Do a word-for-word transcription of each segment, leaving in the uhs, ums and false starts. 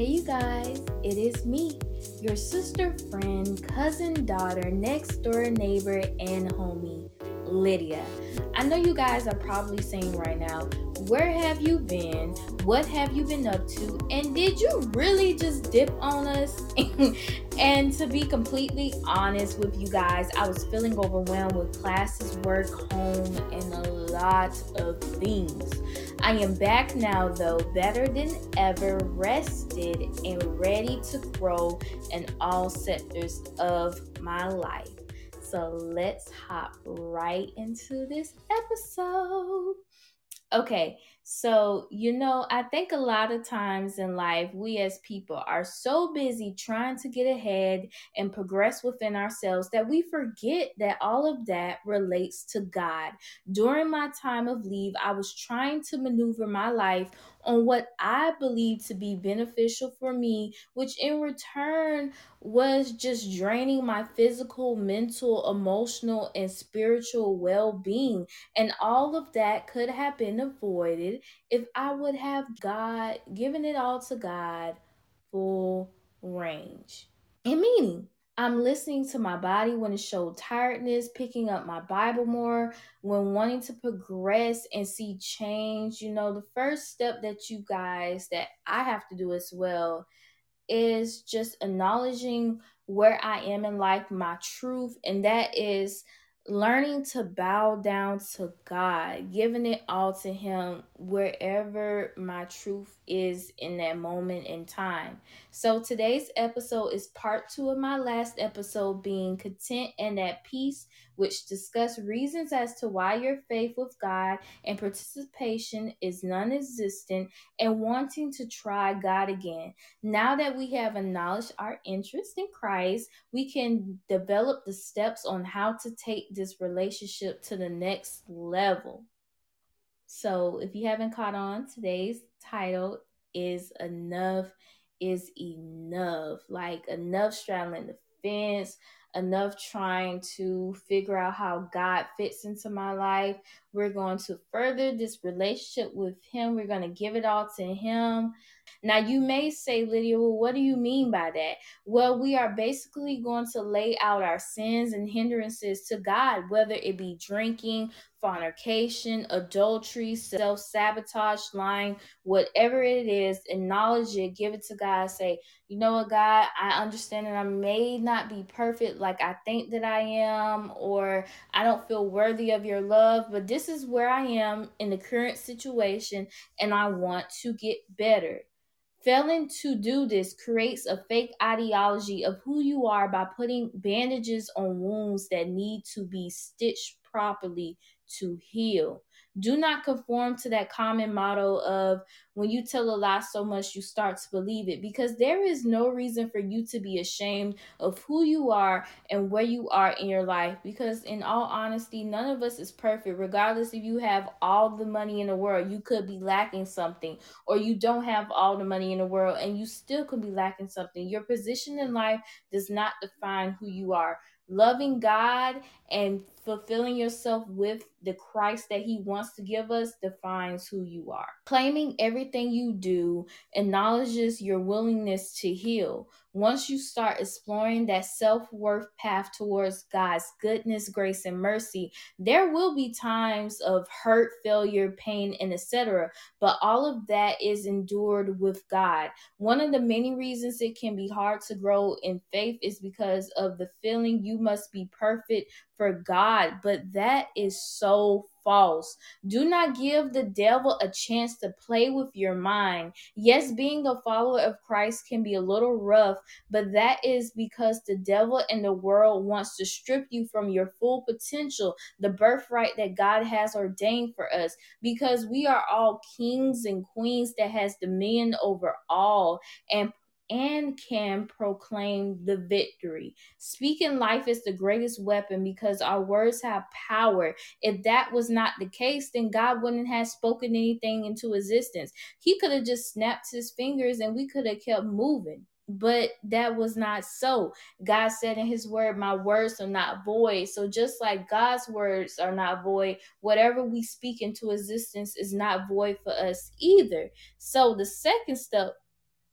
Hey you guys, it is me, your sister, friend, cousin, daughter, next door neighbor, and homie, Lydia. I know you guys are probably saying right now, where have you been? What have you been up to? And did you really just dip on us? And to be completely honest with you guys, I was feeling overwhelmed with classes, work, home, and a lot of things. I am back now though, better than ever, rested and ready to grow in all sectors of my life. So let's hop right into this episode. Okay, so, you know, I think a lot of times in life, we as people are so busy trying to get ahead and progress within ourselves that we forget that all of that relates to God. During my time of leave, I was trying to maneuver my life on what I believed to be beneficial for me, which in return was just draining my physical, mental, emotional, and spiritual well-being. And all of that could have been avoided if I would have God given it all to God full range. And meaning, I'm listening to my body when it showed tiredness, picking up my Bible more, when wanting to progress and see change. You know, the first step that you guys, that I have to do as well, is just acknowledging where I am in life, my truth, and that is learning to bow down to God, giving it all to Him wherever my truth is in that moment in time. So today's episode is part two of my last episode, being content and at peace, which discuss reasons as to why your faith with God and participation is non-existent and wanting to try God again. Now that we have acknowledged our interest in Christ, we can develop the steps on how to take this relationship to the next level. So if you haven't caught on, today's title is Enough is Enough. Like, enough straddling the fence, enough trying to figure out how God fits into my life. We're going to further this relationship with Him. We're going to give it all to Him. Now, you may say, Lydia, well, what do you mean by that? Well, we are basically going to lay out our sins and hindrances to God, whether it be drinking, fornication, adultery, self-sabotage, lying, whatever it is, acknowledge it, give it to God, say, you know what, God, I understand that I may not be perfect like I think that I am, or I don't feel worthy of your love, but this is where I am in the current situation, and I want to get better. Failing to do this creates a fake ideology of who you are by putting bandages on wounds that need to be stitched properly to heal. Do not conform to that common motto of when you tell a lie so much you start to believe it, because there is no reason for you to be ashamed of who you are and where you are in your life, because in all honesty, none of us is perfect. Regardless if you have all the money in the world, you could be lacking something, or you don't have all the money in the world and you still could be lacking something. Your position in life does not define who you are. Loving God and fulfilling yourself with the Christ that He wants to give us defines who you are. Claiming everything you do acknowledges your willingness to heal. Once you start exploring that self-worth path towards God's goodness, grace, and mercy, there will be times of hurt, failure, pain, and et cetera. But all of that is endured with God. One of the many reasons it can be hard to grow in faith is because of the feeling you must be perfect for God, but that is so false. Do not give the devil a chance to play with your mind. Yes, being a follower of Christ can be a little rough, but that is because the devil and the world wants to strip you from your full potential, the birthright that God has ordained for us, because we are all kings and queens that has dominion over all and and can proclaim the victory. Speaking life is the greatest weapon because our words have power. If that was not the case, then God wouldn't have spoken anything into existence. He could have just snapped His fingers and we could have kept moving. But that was not so. God said in His word, my words are not void. So just like God's words are not void, whatever we speak into existence is not void for us either. So the second step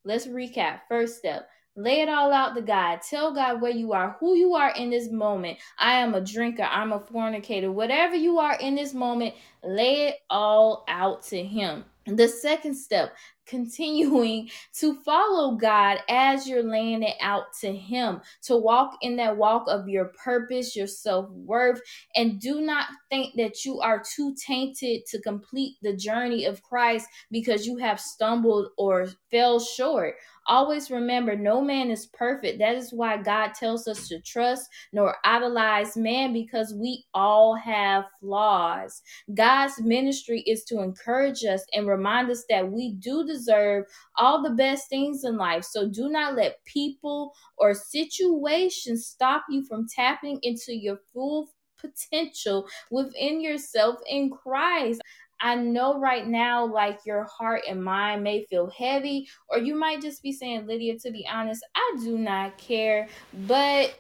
Let's recap. First step, lay it all out to God. Tell God where you are, who you are in this moment. I am a drinker. I'm a fornicator. Whatever you are in this moment, lay it all out to him. The second step, continuing to follow God as you're laying it out to him, to walk in that walk of your purpose, your self-worth, and do not think that you are too tainted to complete the journey of Christ because you have stumbled or fell short. Always remember, no man is perfect. That is why God tells us to trust nor idolize man, because we all have flaws. God's ministry is to encourage us and remind us that we do deserve all the best things in life. So do not let people or situations stop you from tapping into your full potential within yourself in Christ. I know right now, like, your heart and mind may feel heavy, or you might just be saying, Lydia, to be honest, I do not care. But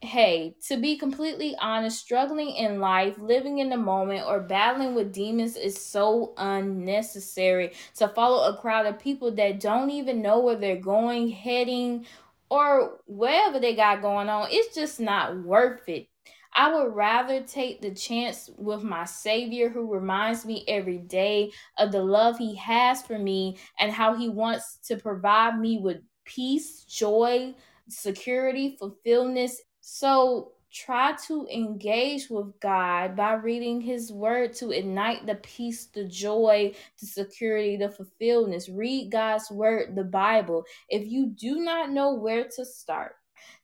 hey, to be completely honest, struggling in life, living in the moment, or battling with demons is so unnecessary. To follow a crowd of people that don't even know where they're going, heading, or whatever they got going on, it's just not worth it. I would rather take the chance with my Savior, who reminds me every day of the love he has for me and how he wants to provide me with peace, joy, security, fulfillment. So try to engage with God by reading his word to ignite the peace, the joy, the security, the fulfillment. Read God's word, the Bible. If you do not know where to start,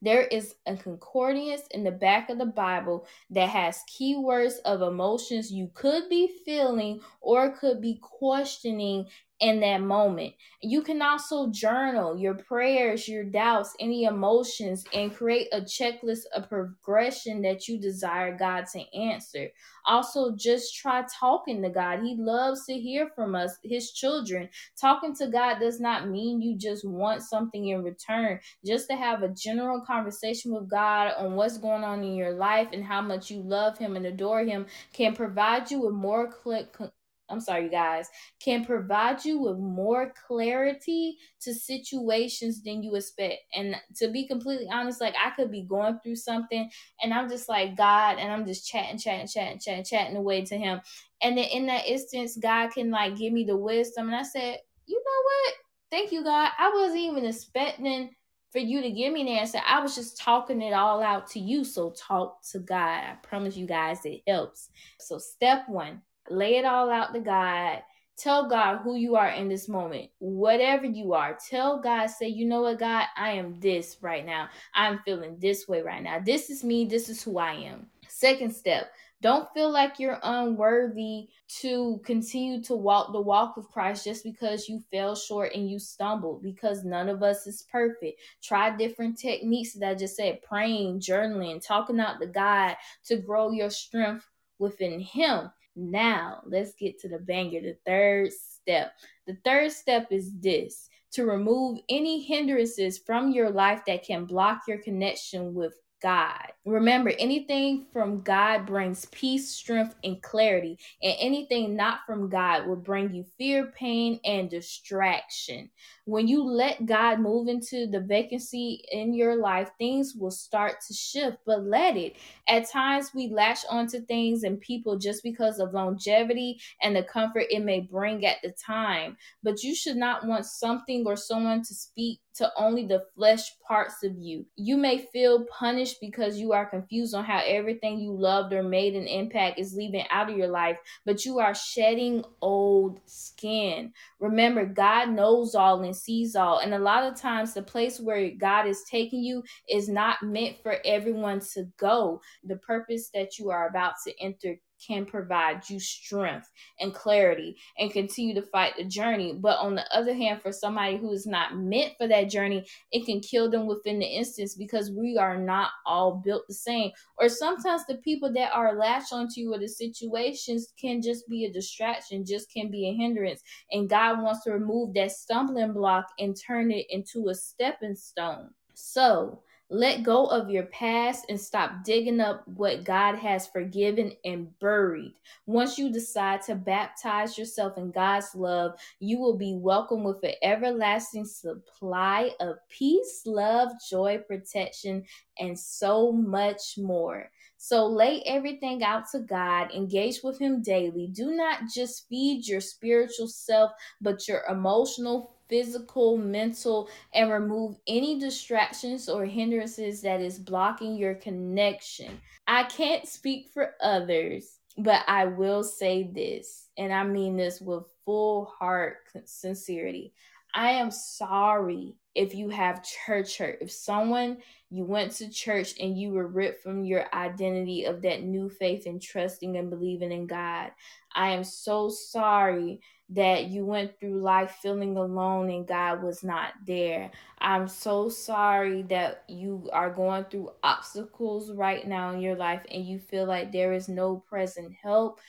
there is a concordance in the back of the Bible that has keywords of emotions you could be feeling or could be questioning in that moment. You can also journal your prayers, your doubts, any emotions, and create a checklist of progression that you desire God to answer. Also, just try talking to God. He loves to hear from us, his children. Talking to God does not mean you just want something in return. Just to have a general conversation with God on what's going on in your life and how much you love him and adore him can provide you with more cl- I'm sorry, you guys, can provide you with more clarity to situations than you expect. And to be completely honest, like, I could be going through something and I'm just like, God, and I'm just chatting, chatting, chatting, chatting, chatting away to him. And then in that instance, God can, like, give me the wisdom. And I said, you know what? Thank you, God. I wasn't even expecting for you to give me an answer. I was just talking it all out to you. So talk to God. I promise you guys, it helps. So step one, lay it all out to God. Tell God who you are in this moment. Whatever you are, tell God, say, you know what, God, I am this right now. I'm feeling this way right now. This is me. This is who I am. Second step, don't feel like you're unworthy to continue to walk the walk of Christ just because you fell short and you stumbled, because none of us is perfect. Try different techniques that I just said, praying, journaling, talking out to God to grow your strength within him. Now, let's get to the banger, the third step. The third step is this, to remove any hindrances from your life that can block your connection with God. Remember, anything from God brings peace, strength, and clarity, and anything not from God will bring you fear, pain, and distraction. When you let God move into the vacancy in your life, things will start to shift, but let it. At times, we latch onto things and people just because of longevity and the comfort it may bring at the time, but you should not want something or someone to speak to only the flesh parts of you. You may feel punished because you are confused on how everything you loved or made an impact is leaving out of your life, but you are shedding old skin. Remember, God knows all and sees all, and a lot of times the place where God is taking you is not meant for everyone to go. The purpose that you are about to enter can provide you strength and clarity and continue to fight the journey. But on the other hand, for somebody who is not meant for that journey, it can kill them within the instance, because we are not all built the same. Or sometimes the people that are latched onto you or the situations can just be a distraction, just can be a hindrance. And God wants to remove that stumbling block and turn it into a stepping stone. So Let go of your past and stop digging up what God has forgiven and buried. Once you decide to baptize yourself in God's love, you will be welcomed with an everlasting supply of peace, love, joy, protection, and so much more. So lay everything out to God, engage with Him daily. Do not just feed your spiritual self, but your emotional, physical, mental, and remove any distractions or hindrances that is blocking your connection. I can't speak for others, but I will say this, and I mean this with full heart sincerity. I am sorry if you have church hurt, if someone you went to church and you were ripped from your identity of that new faith and trusting and believing in God. I am so sorry that you went through life feeling alone and God was not there. I'm so sorry that you are going through obstacles right now in your life and you feel like there is no present help,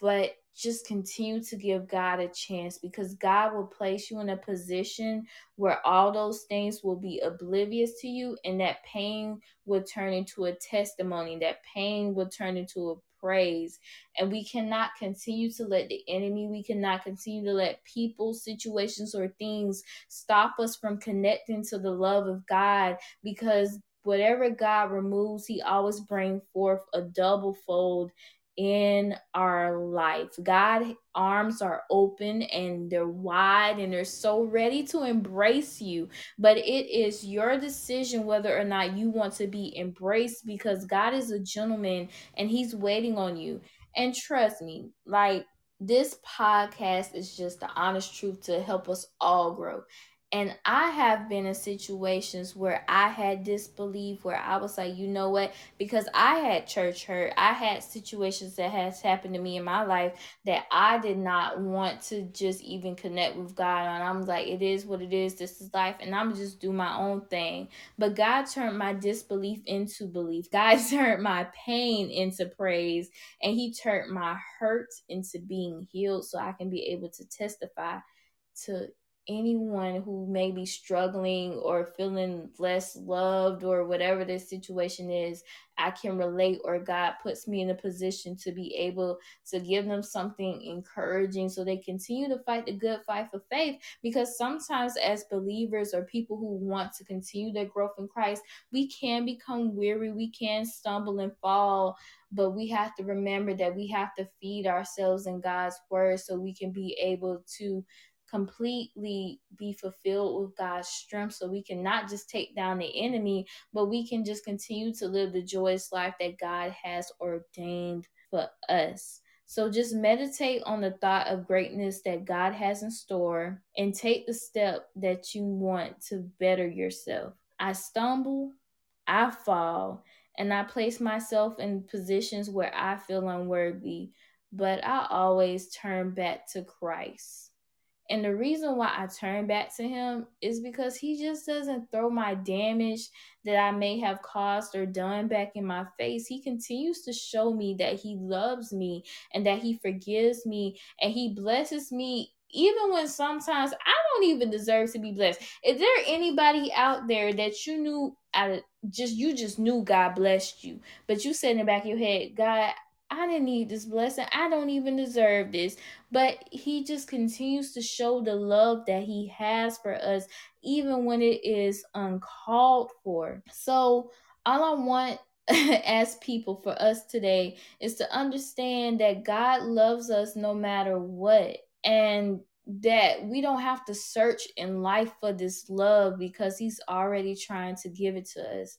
but just continue to give God a chance, because God will place you in a position where all those things will be oblivious to you, and that pain will turn into a testimony. That pain will turn into a praise. And we cannot continue to let the enemy, we cannot continue to let people, situations, or things stop us from connecting to the love of God, because whatever God removes, He always brings forth a double fold in our life. God's arms are open and they're wide and they're so ready to embrace you, but it is your decision whether or not you want to be embraced, because God is a gentleman and He's waiting on you. And trust me, like, this podcast is just the honest truth to help us all grow. And I have been in situations where I had disbelief, where I was like, you know what? Because I had church hurt. I had situations that has happened to me in my life that I did not want to just even connect with God on. I'm like, it is what it is. This is life. And I'm just do my own thing. But God turned my disbelief into belief. God turned my pain into praise. And He turned my hurt into being healed, so I can be able to testify to anyone who may be struggling or feeling less loved or whatever their situation is. I can relate, or God puts me in a position to be able to give them something encouraging so they continue to fight the good fight for faith. Because sometimes as believers or people who want to continue their growth in Christ, we can become weary, we can stumble and fall, but we have to remember that we have to feed ourselves in God's word so we can be able to completely be fulfilled with God's strength, so we can not just take down the enemy, but we can just continue to live the joyous life that God has ordained for us. So just meditate on the thought of greatness that God has in store and take the step that you want to better yourself. I stumble, I fall, and I place myself in positions where I feel unworthy, but I always turn back to Christ. And the reason why I turn back to Him is because He just doesn't throw my damage that I may have caused or done back in my face. He continues to show me that He loves me and that He forgives me and He blesses me, even when sometimes I don't even deserve to be blessed. Is there anybody out there that you knew, out of just you just knew God blessed you, but you said in the back of your head, God, I didn't need this blessing. I don't even deserve this. But He just continues to show the love that He has for us, even when it is uncalled for. So all I want as people for us today is to understand that God loves us no matter what, and that we don't have to search in life for this love, because He's already trying to give it to us.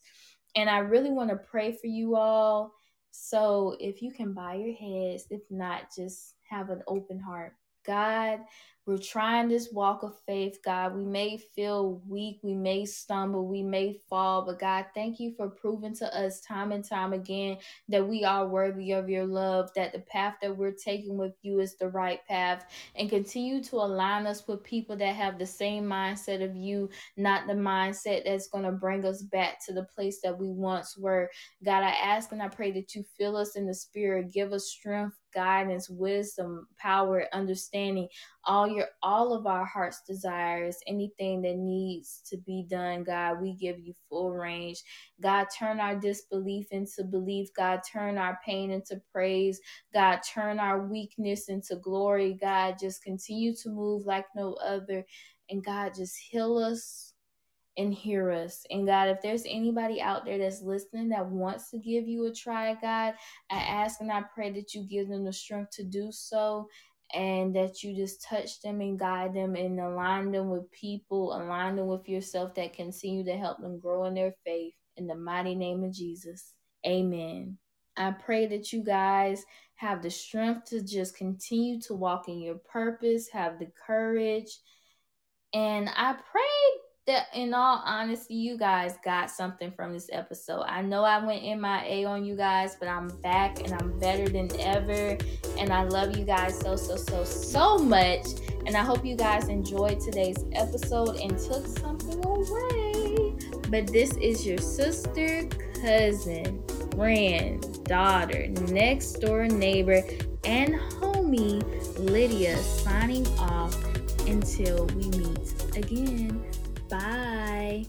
And I really want to pray for you all. So if you can bow your heads, if not, just have an open heart. God, we're trying this walk of faith, God. We may feel weak, we may stumble, we may fall, but God, thank You for proving to us time and time again that we are worthy of Your love, that the path that we're taking with You is the right path, and continue to align us with people that have the same mindset of You, not the mindset that's going to bring us back to the place that we once were. God, I ask and I pray that You fill us in the Spirit, give us strength, guidance, wisdom, power, understanding, all your, all of our heart's desires, anything that needs to be done, God, we give you full range. God, turn our disbelief into belief. God, turn our pain into praise. God, turn our weakness into glory. God, just continue to move like no other. And God, just heal us and hear us. And God, if there's anybody out there that's listening that wants to give you a try, God, I ask and I pray that you give them the strength to do so, and that you just touch them and guide them and align them with people, align them with yourself that continue to help them grow in their faith. In the mighty name of Jesus, amen. I pray that you guys have the strength to just continue to walk in your purpose, have the courage, and I pray that in all honesty, you guys got something from this episode. I know I went M I A on you guys, but I'm back and I'm better than ever. And I love you guys so, so, so, so much. And I hope you guys enjoyed today's episode and took something away. But this is your sister, cousin, friend, daughter, next door neighbor, and homie, Lydia, signing off until we meet again. Bye.